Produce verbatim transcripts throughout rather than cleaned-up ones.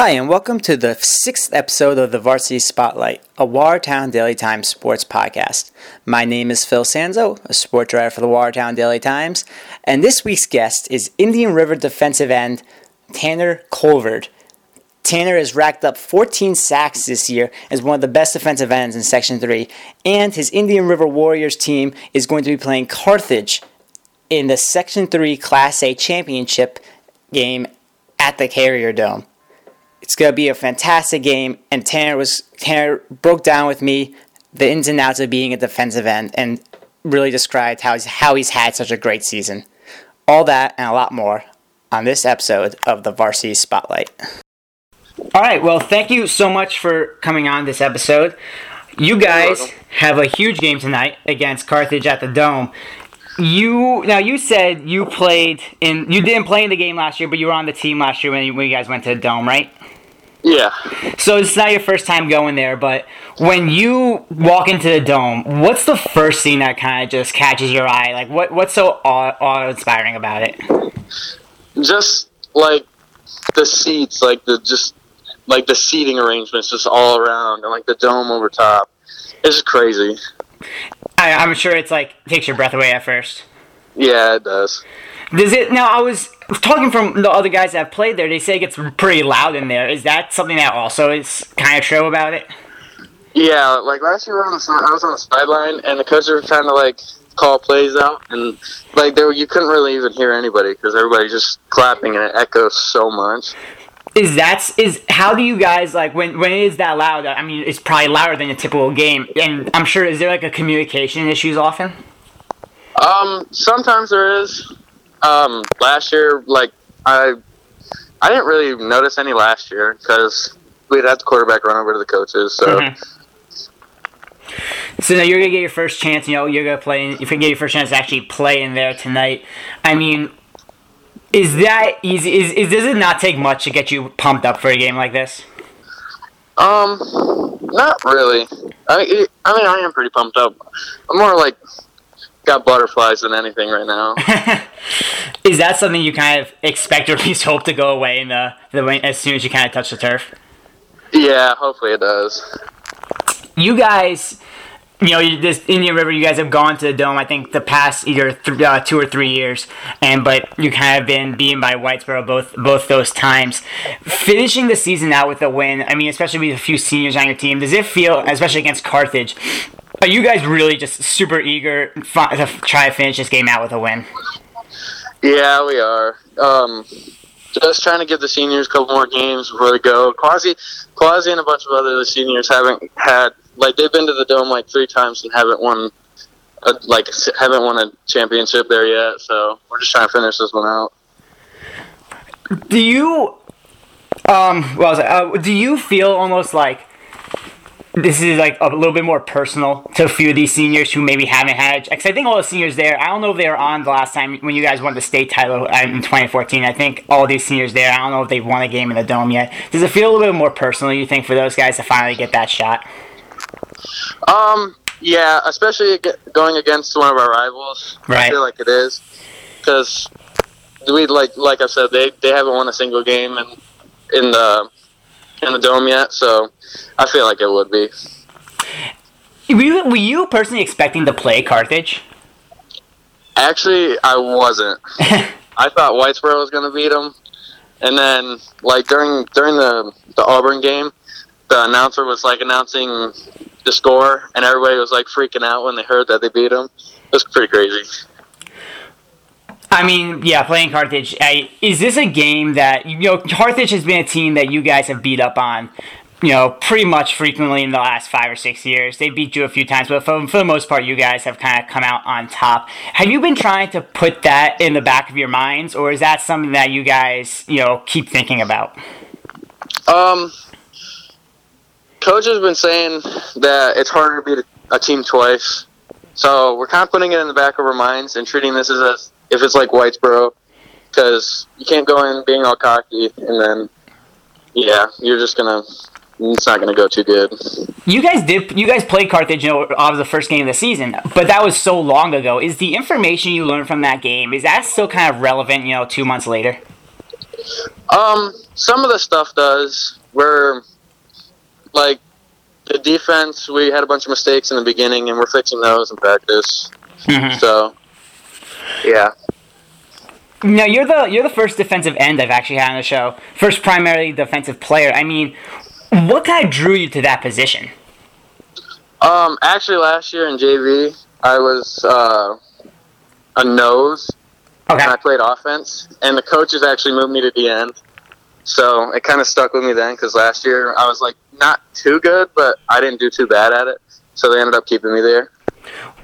Hi, and welcome to the sixth episode of the Varsity Spotlight, a Watertown Daily Times sports podcast. My name is Phil Sanzo, a sports writer for the Watertown Daily Times, and this week's guest is Indian River defensive end Tanner Colvard. Tanner has racked up fourteen sacks this year as one of the best defensive ends in Section three, and his Indian River Warriors team is going to be playing Carthage in the Section three Class A championship game at the Carrier Dome. It's going to be a fantastic game, and Tanner was Tanner broke down with me the ins and outs of being a defensive end and really described how he's, how he's had such a great season. All that and a lot more on this episode of the Varsity Spotlight. All right, well, thank you so much for coming on this episode. You guys have a huge game tonight against Carthage at the Dome. You now you said you played in you didn't play in the game last year, but you were on the team last year when you, when you guys went to the Dome, right? Yeah. So it's not your first time going there, but when you walk into the Dome, what's the first thing that kind of just catches your eye? Like, what what's so awe, awe-inspiring about it? Just like the seats, like the just like the seating arrangements, just all around, and like the dome over top. It's just crazy. I, I'm sure it's like takes your breath away at first. Yeah, it does. Does it? Now, I was talking from the other guys that have played there. They say it gets pretty loud in there. Is that something that also is kind of true about it? Yeah, like last year on the side, I was on the sideline, and the coaches were trying to like call plays out, and like there you couldn't really even hear anybody because everybody's just clapping and it echoes so much. Is that is how do you guys like when, when it is that loud? I mean, it's probably louder than a typical game, and I'm sure is there like a communication issues often? Um, sometimes there is. Um, last year, like I, I didn't really notice any last year because we'd had the quarterback run over to the coaches. So, mm-hmm. so now you're gonna get your first chance. You know, you're gonna play. You're gonna get your first chance to actually play in there tonight. I mean. Is that easy? Is, is does it not take much to get you pumped up for a game like this? Um, not really. I I mean, I am pretty pumped up. I'm more like got butterflies than anything right now. Is that something you kind of expect or at least hope to go away in the, the as soon as you kind of touch the turf? Yeah, hopefully it does. You guys. You know, this Indian River, you guys have gone to the Dome, I think, the past either th- uh, two or three years, and but you kind of been beaten by Whitesboro both both those times. Finishing the season out with a win, I mean, especially with a few seniors on your team, does it feel, especially against Carthage, are you guys really just super eager fi- to try to finish this game out with a win? Yeah, we are. Um, just trying to give the seniors a couple more games before they go. Quasi, Quasi and a bunch of other seniors haven't had... Like, they've been to the Dome, like, three times and haven't won a, like, haven't won a championship there yet, so we're just trying to finish this one out. Do you, um, well, uh, do you feel almost like this is, like, a little bit more personal to a few of these seniors who maybe haven't had, because I think all the seniors there, I don't know if they were on the last time when you guys won the state title in twenty fourteen. I think all these seniors there, I don't know if they've won a game in the Dome yet. Does it feel a little bit more personal, you think, for those guys to finally get that shot? Um, yeah, especially going against one of our rivals. Right. I feel like it is. Because, we like like I said, they, they haven't won a single game in, in the in the Dome yet, so I feel like it would be. Were you, were you personally expecting to play Carthage? Actually, I wasn't. I thought Whitesboro was going to beat them. And then, like, during during the, the Auburn game, the announcer was, like, announcing the score, and everybody was, like, freaking out when they heard that they beat them. It was pretty crazy. I mean, yeah, playing Carthage. I, is this a game that, you know, Carthage has been a team that you guys have beat up on, you know, pretty much frequently in the last five or six years. They beat you a few times, but for, for the most part, you guys have kind of come out on top. Have you been trying to put that in the back of your minds, or is that something that you guys, you know, keep thinking about? Um... Coach has been saying that it's harder to beat a team twice. So we're kind of putting it in the back of our minds and treating this as, as if it's like Whitesboro, because you can't go in being all cocky and then, yeah, you're just going to – it's not going to go too good. You guys did – you guys played Carthage, you know, off the first game of the season, but that was so long ago. Is the information you learned from that game, is that still kind of relevant, you know, two months later? Um, some of the stuff does, where, like, the defense, we had a bunch of mistakes in the beginning, and we're fixing those in practice. Mm-hmm. So, yeah. No, you're the you're the first defensive end I've actually had on the show. First primarily defensive player. I mean, what kind of drew you to that position? Um, actually, last year in J V, I was uh, a nose, okay. and I played offense. And the coaches actually moved me to the end. So it kind of stuck with me then, because last year I was, like, not too good, but I didn't do too bad at it. So they ended up keeping me there.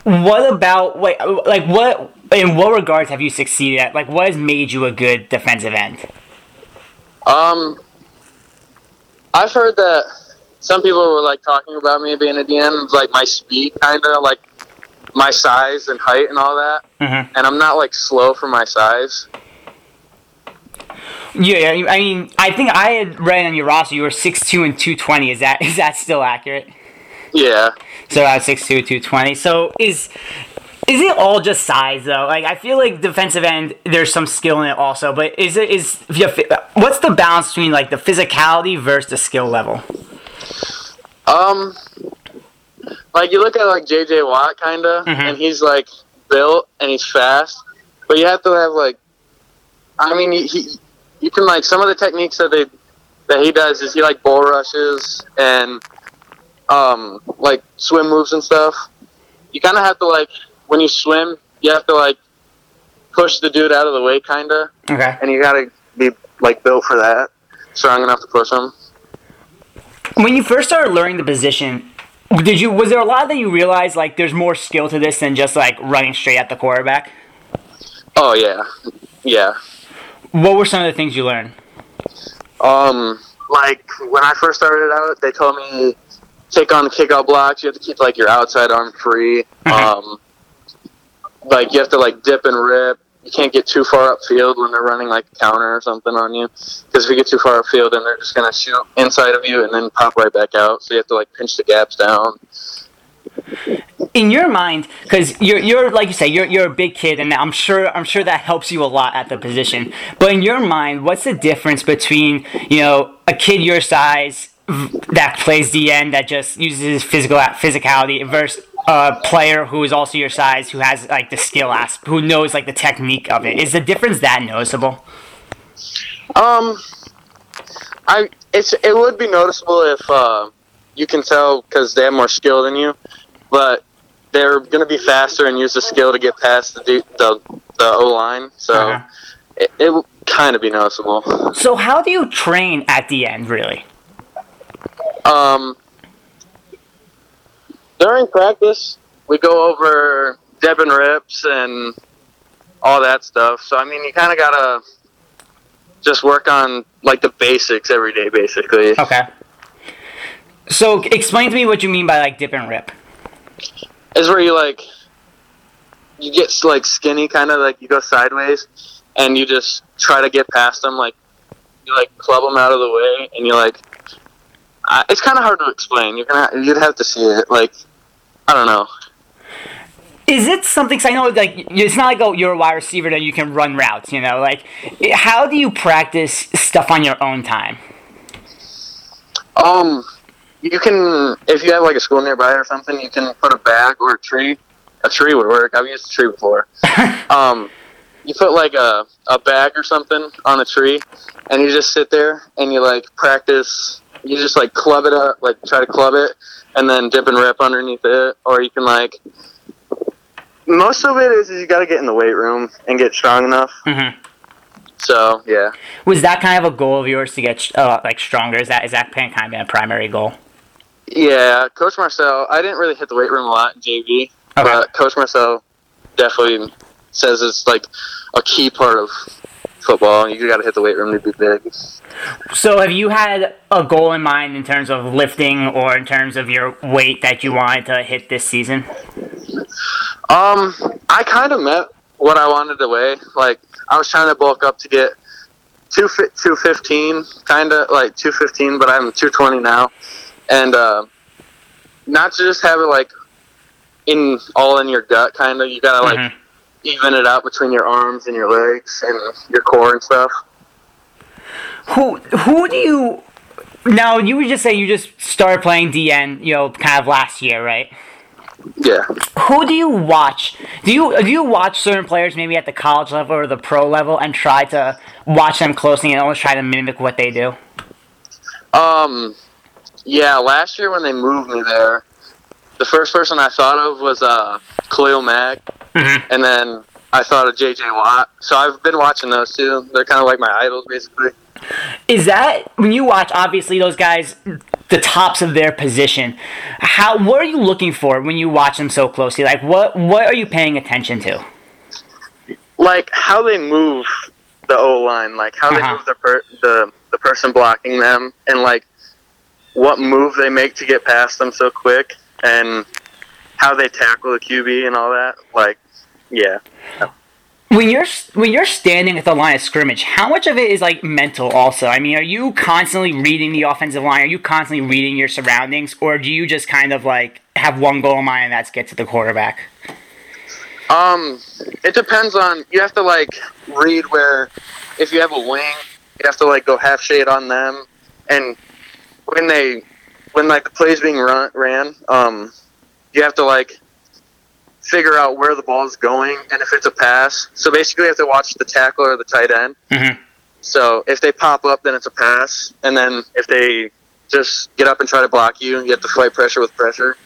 What about, wait, like, what, in what regards have you succeeded at? Like, what has made you a good defensive end? Um, I've heard that some people were, like, talking about me being a D N, like, my speed, kind of, like, my size and height and all that. Mm-hmm. And I'm not, like, slow for my size. Yeah, I mean, I think I had read on your roster you were six two and two twenty. Is that, is that still accurate? Yeah. So about six two, two twenty. So is is it all just size, though? Like, I feel like defensive end, there's some skill in it also. But is it is what's the balance between, like, the physicality versus the skill level? Um, like, you look at, like, J. J. Watt, kind of, mm-hmm. and he's, like, built and he's fast. But you have to have, like, I mean, he you can, like, some of the techniques that they that he does is he, like, bull rushes and – Um, like swim moves and stuff. You kind of have to, like, when you swim, you have to, like, push the dude out of the way, kind of. Okay. And you gotta be, like, built for that. So I'm gonna have to push him. When you first started learning the position, did you was there a lot that you realized, like, there's more skill to this than just, like, running straight at the quarterback? Oh yeah, yeah. What were some of the things you learned? Um, like when I first started out, they told me, take on the kickout blocks. You have to keep, like, your outside arm free. Um, like, you have to, like, dip and rip. You can't get too far upfield when they're running, like, a counter or something on you. Because if you get too far upfield, then they're just going to shoot inside of you and then pop right back out. So you have to, like, pinch the gaps down. In your mind, because you're, you're like you say, you're you're a big kid, and I'm sure I'm sure that helps you a lot at the position. But in your mind, what's the difference between, you know, a kid your size that plays the end, that just uses his physical physicality, versus a player who is also your size, who has, like, the skill aspect, who knows, like, the technique of it? Is the difference that noticeable? Um, I it's it would be noticeable if uh, you can tell, because they have more skill than you, but they're going to be faster and use the skill to get past the de- the, the O line. So uh-huh. it, it would kind of be noticeable. So how do you train at the end, really? Um, during practice, we go over dip and rips and all that stuff. So, I mean, you kind of got to just work on, like, the basics every day, basically. Okay. So, explain to me what you mean by, like, dip and rip. It's where you, like, you get, like, skinny, kind of, like, you go sideways, and you just try to get past them, like, you, like, club them out of the way, and you, like... Uh, it's kind of hard to explain. You're gonna, you'd have to see it. Like, I don't know. Is it something? Cause I know, like, it's not like, oh, you're a wide receiver that you can run routes. You know, like, how do you practice stuff on your own time? Um, you can, if you have, like, a school nearby or something, you can put a bag or a tree. A tree would work. I've used a tree before. um, you put, like, a a bag or something on a tree, and you just sit there and you, like, practice. You just, like, club it up, like, try to club it, and then dip and rip underneath it. Or you can, like, most of it is, is you got to get in the weight room and get strong enough. Mm-hmm. So, yeah. Was that kind of a goal of yours to get, uh, like, stronger? Is that is that kind of a primary goal? Yeah, Coach Marcel, I didn't really hit the weight room a lot in J V, okay. but Coach Marcel definitely says it's, like, a key part of football. You got to hit the weight room to be big. So have you had a goal in mind in terms of lifting or in terms of your weight that you wanted to hit this season? Um, I kind of met what I wanted to weigh. Like, I was trying to bulk up to get two fifteen, kind of like two fifteen, but I'm two twenty now. And uh, not to just have it, like, in all in your gut, kind of. You got to, like, mm-hmm. even it out between your arms and your legs and your core and stuff. Who who do you... Now, you would just say you just started playing D N, you know, kind of last year, right? Yeah. Who do you watch? Do you do you watch certain players maybe at the college level or the pro level and try to watch them closely and almost try to mimic what they do? Um, yeah, last year when they moved me there, the first person I thought of was uh, Khalil Mack, mm-hmm. and then I thought of J. J. Watt. So I've been watching those two. They're kind of like my idols, basically. Is that, when you watch, obviously, those guys, the tops of their position, how what are you looking for when you watch them so closely? Like, what, what are you paying attention to? Like, how they move the O-line. Like, how uh-huh. they move the, per- the the person blocking them. And, like, what move they make to get past them so quick. And how they tackle the Q B and all that. Like, yeah. When you're when you're standing at the line of scrimmage, how much of it is like mental also? I mean, are you constantly reading the offensive line? Are you constantly reading your surroundings? Or do you just kind of like have one goal in mind and that's get to the quarterback? Um, it depends on, you have to like read where, if you have a wing, you have to like go half shade on them. And when they, when like the play's being run, ran, um, you have to like figure out where the ball's going and if it's a pass. So basically you have to watch the tackle or the tight end. Mm-hmm. So if they pop up, then it's a pass. And then if they just get up and try to block you, you have to fight pressure with pressure.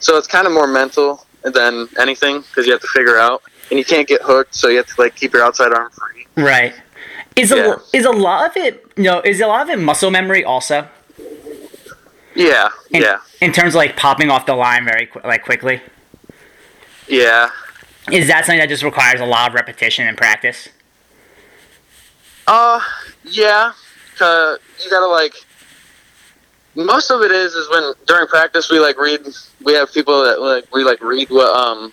So it's kind of more mental than anything because you have to figure out. And you can't get hooked, so you have to like keep your outside arm free. Right. Is a, yeah. is a lot of it, you know, is a lot of it muscle memory also? Yeah, in, yeah. In terms of like popping off the line very qu- like quickly? Yeah. Is that something that just requires a lot of repetition and practice? Uh, yeah. Uh, you gotta like, most of it is, is when, during practice, we like read, we have people that like, we like read what, um,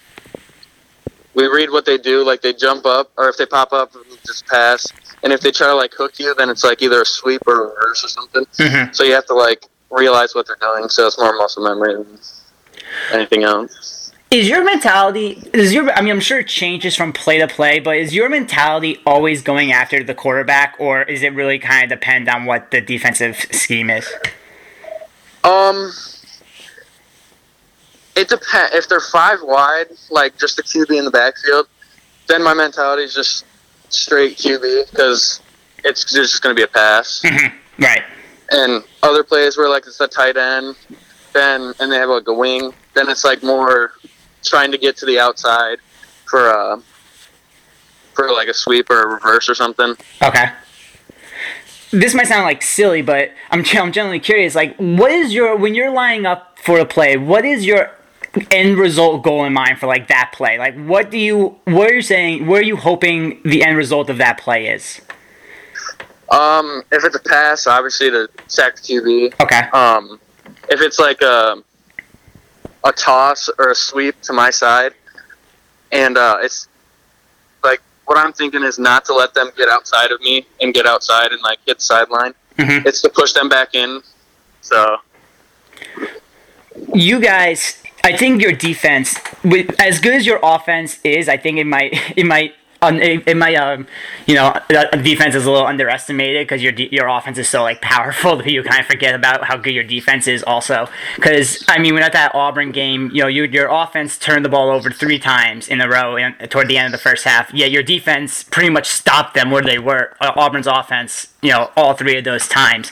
we read what they do, like they jump up, or if they pop up, just pass. And if they try to like hook you, then it's like either a sweep or a reverse or something. Mm-hmm. So you have to like realize what they're doing, so it's more muscle memory than anything else. Is your mentality, is your, I mean, I'm sure it changes from play to play, but is your mentality always going after the quarterback, or is it really kind of depend on what the defensive scheme is? Um, it depends. If they're five wide, like just the Q B in the backfield, then my mentality is just straight Q B because it's there's just going to be a pass. Mm-hmm. Right. And other plays where like it's a tight end, then and they have like a wing, then it's like more trying to get to the outside for a, for like a sweep or a reverse or something. Okay. This might sound like silly, but I'm I'm generally curious. Like, what is your when you're lining up for a play? What is your end result goal in mind for like that play? Like, what do you what are you saying? What are you hoping the end result of that play is? Um, if it's a pass, obviously to sack the Q B. Okay. Um, if it's like a a toss or a sweep to my side. And uh, it's like what I'm thinking is not to let them get outside of me and get outside and like hit the sideline. Mm-hmm. It's to push them back in. So you guys, I think your defense, with, as good as your offense is, I think it might it might um, it, it might um you know defense is a little underestimated because your de- your offense is so like powerful that you kind of forget about how good your defense is also. Because I mean, when at that Auburn game, you know, you, your offense turned the ball over three times in a row in, toward the end of the first half. Yeah, your defense pretty much stopped them where they were. Uh, Auburn's offense, you know, all three of those times.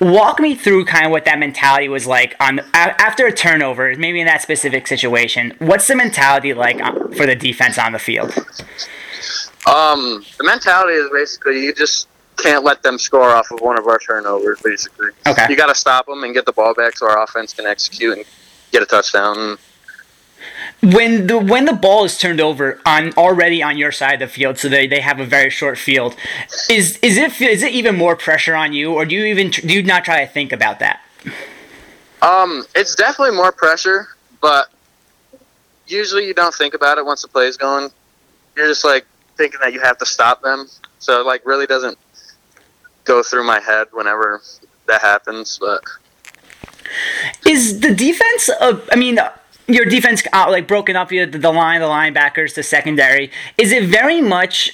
Walk me through kind of what that mentality was like on after a turnover, maybe in that specific situation. What's the mentality like for the defense on the field? Um, the mentality is basically you just can't let them score off of one of our turnovers, basically. Okay. You got to stop them and get the ball back so our offense can execute and get a touchdown. When the when the ball is turned over on already on your side of the field, so they, they have a very short field, is is it is it even more pressure on you, or do you even do you not try to think about that? Um, it's definitely more pressure, but usually you don't think about it once the play's going. You're just like thinking that you have to stop them, so it like really doesn't go through my head whenever that happens. But is the defense of, I mean, your defense uh, like broken up, you the line, the linebackers, the secondary, is it very much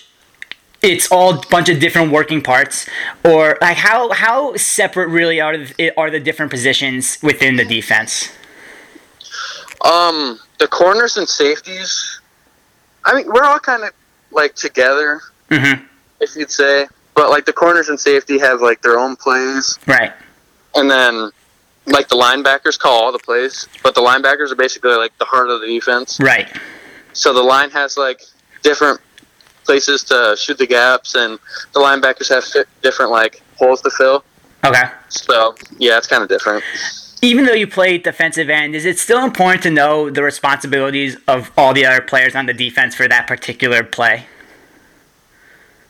it's all a bunch of different working parts, or like how how separate really are the, are the different positions within the defense? Um, the corners and safeties, I mean, we're all kind of like together, mm-hmm. if you'd say. But like the corners and safety have like their own plays, right? And then like the linebackers call all the plays, but the linebackers are basically like the heart of the defense, right? So the line has like different places to shoot the gaps, and the linebackers have fi- different like holes to fill. Okay. So yeah, it's kind of different. Even though you play defensive end, is it still important to know the responsibilities of all the other players on the defense for that particular play?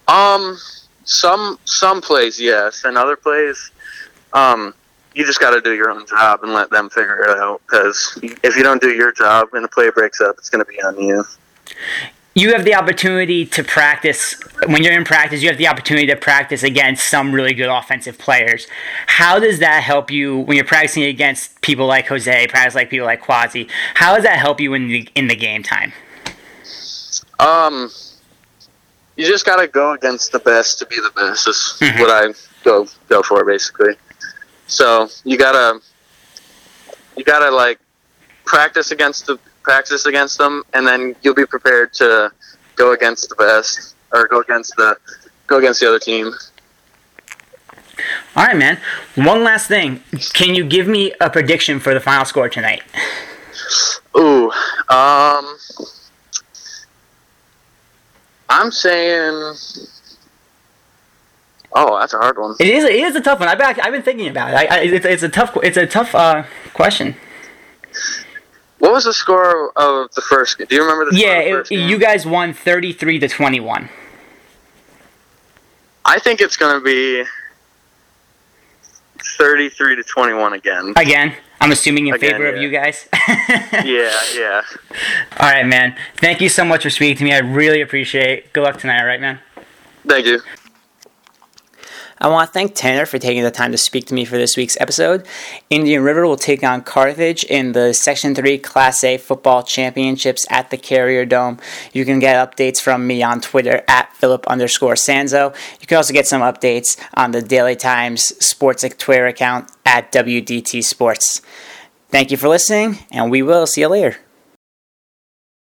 Um, some some plays, yes, and other plays, um, you just got to do your own job and let them figure it out. Because if you don't do your job and the play breaks up, it's going to be on you. You have the opportunity to practice. When you're in practice, you have the opportunity to practice against some really good offensive players. How does that help you when you're practicing against people like Jose, practice like people like Quasi? How does that help you in the, in the game time? Um, you just got to go against the best to be the best. That's mm-hmm. what I go go for, basically. So you gotta you gotta like practice against the. practice against them, and then you'll be prepared to go against the best, or go against the go against the other team. All right, man. One last thing. Can you give me a prediction for the final score tonight? Ooh. Um, I'm saying... Oh, that's a hard one. It is, it is a tough one. I've been, I've been thinking about it. I, I, it's, it's a tough, it's a tough uh, question. What was the score of the first game? Do you remember the yeah, score of the first it, game? Yeah, you guys won thirty-three to twenty-one. I think it's going to be thirty-three to twenty-one again. Again? I'm assuming in again, favor yeah. of you guys? yeah, yeah. All right, man. Thank you so much for speaking to me. I really appreciate it. Good luck tonight, all right, man? Thank you. I want to thank Tanner for taking the time to speak to me for this week's episode. Indian River will take on Carthage in the Section three Class A Football Championships at the Carrier Dome. You can get updates from me on Twitter at Philip underscore Sanzo. You can also get some updates on the Daily Times Sports Twitter account at W D T Sports. Thank you for listening, and we will see you later.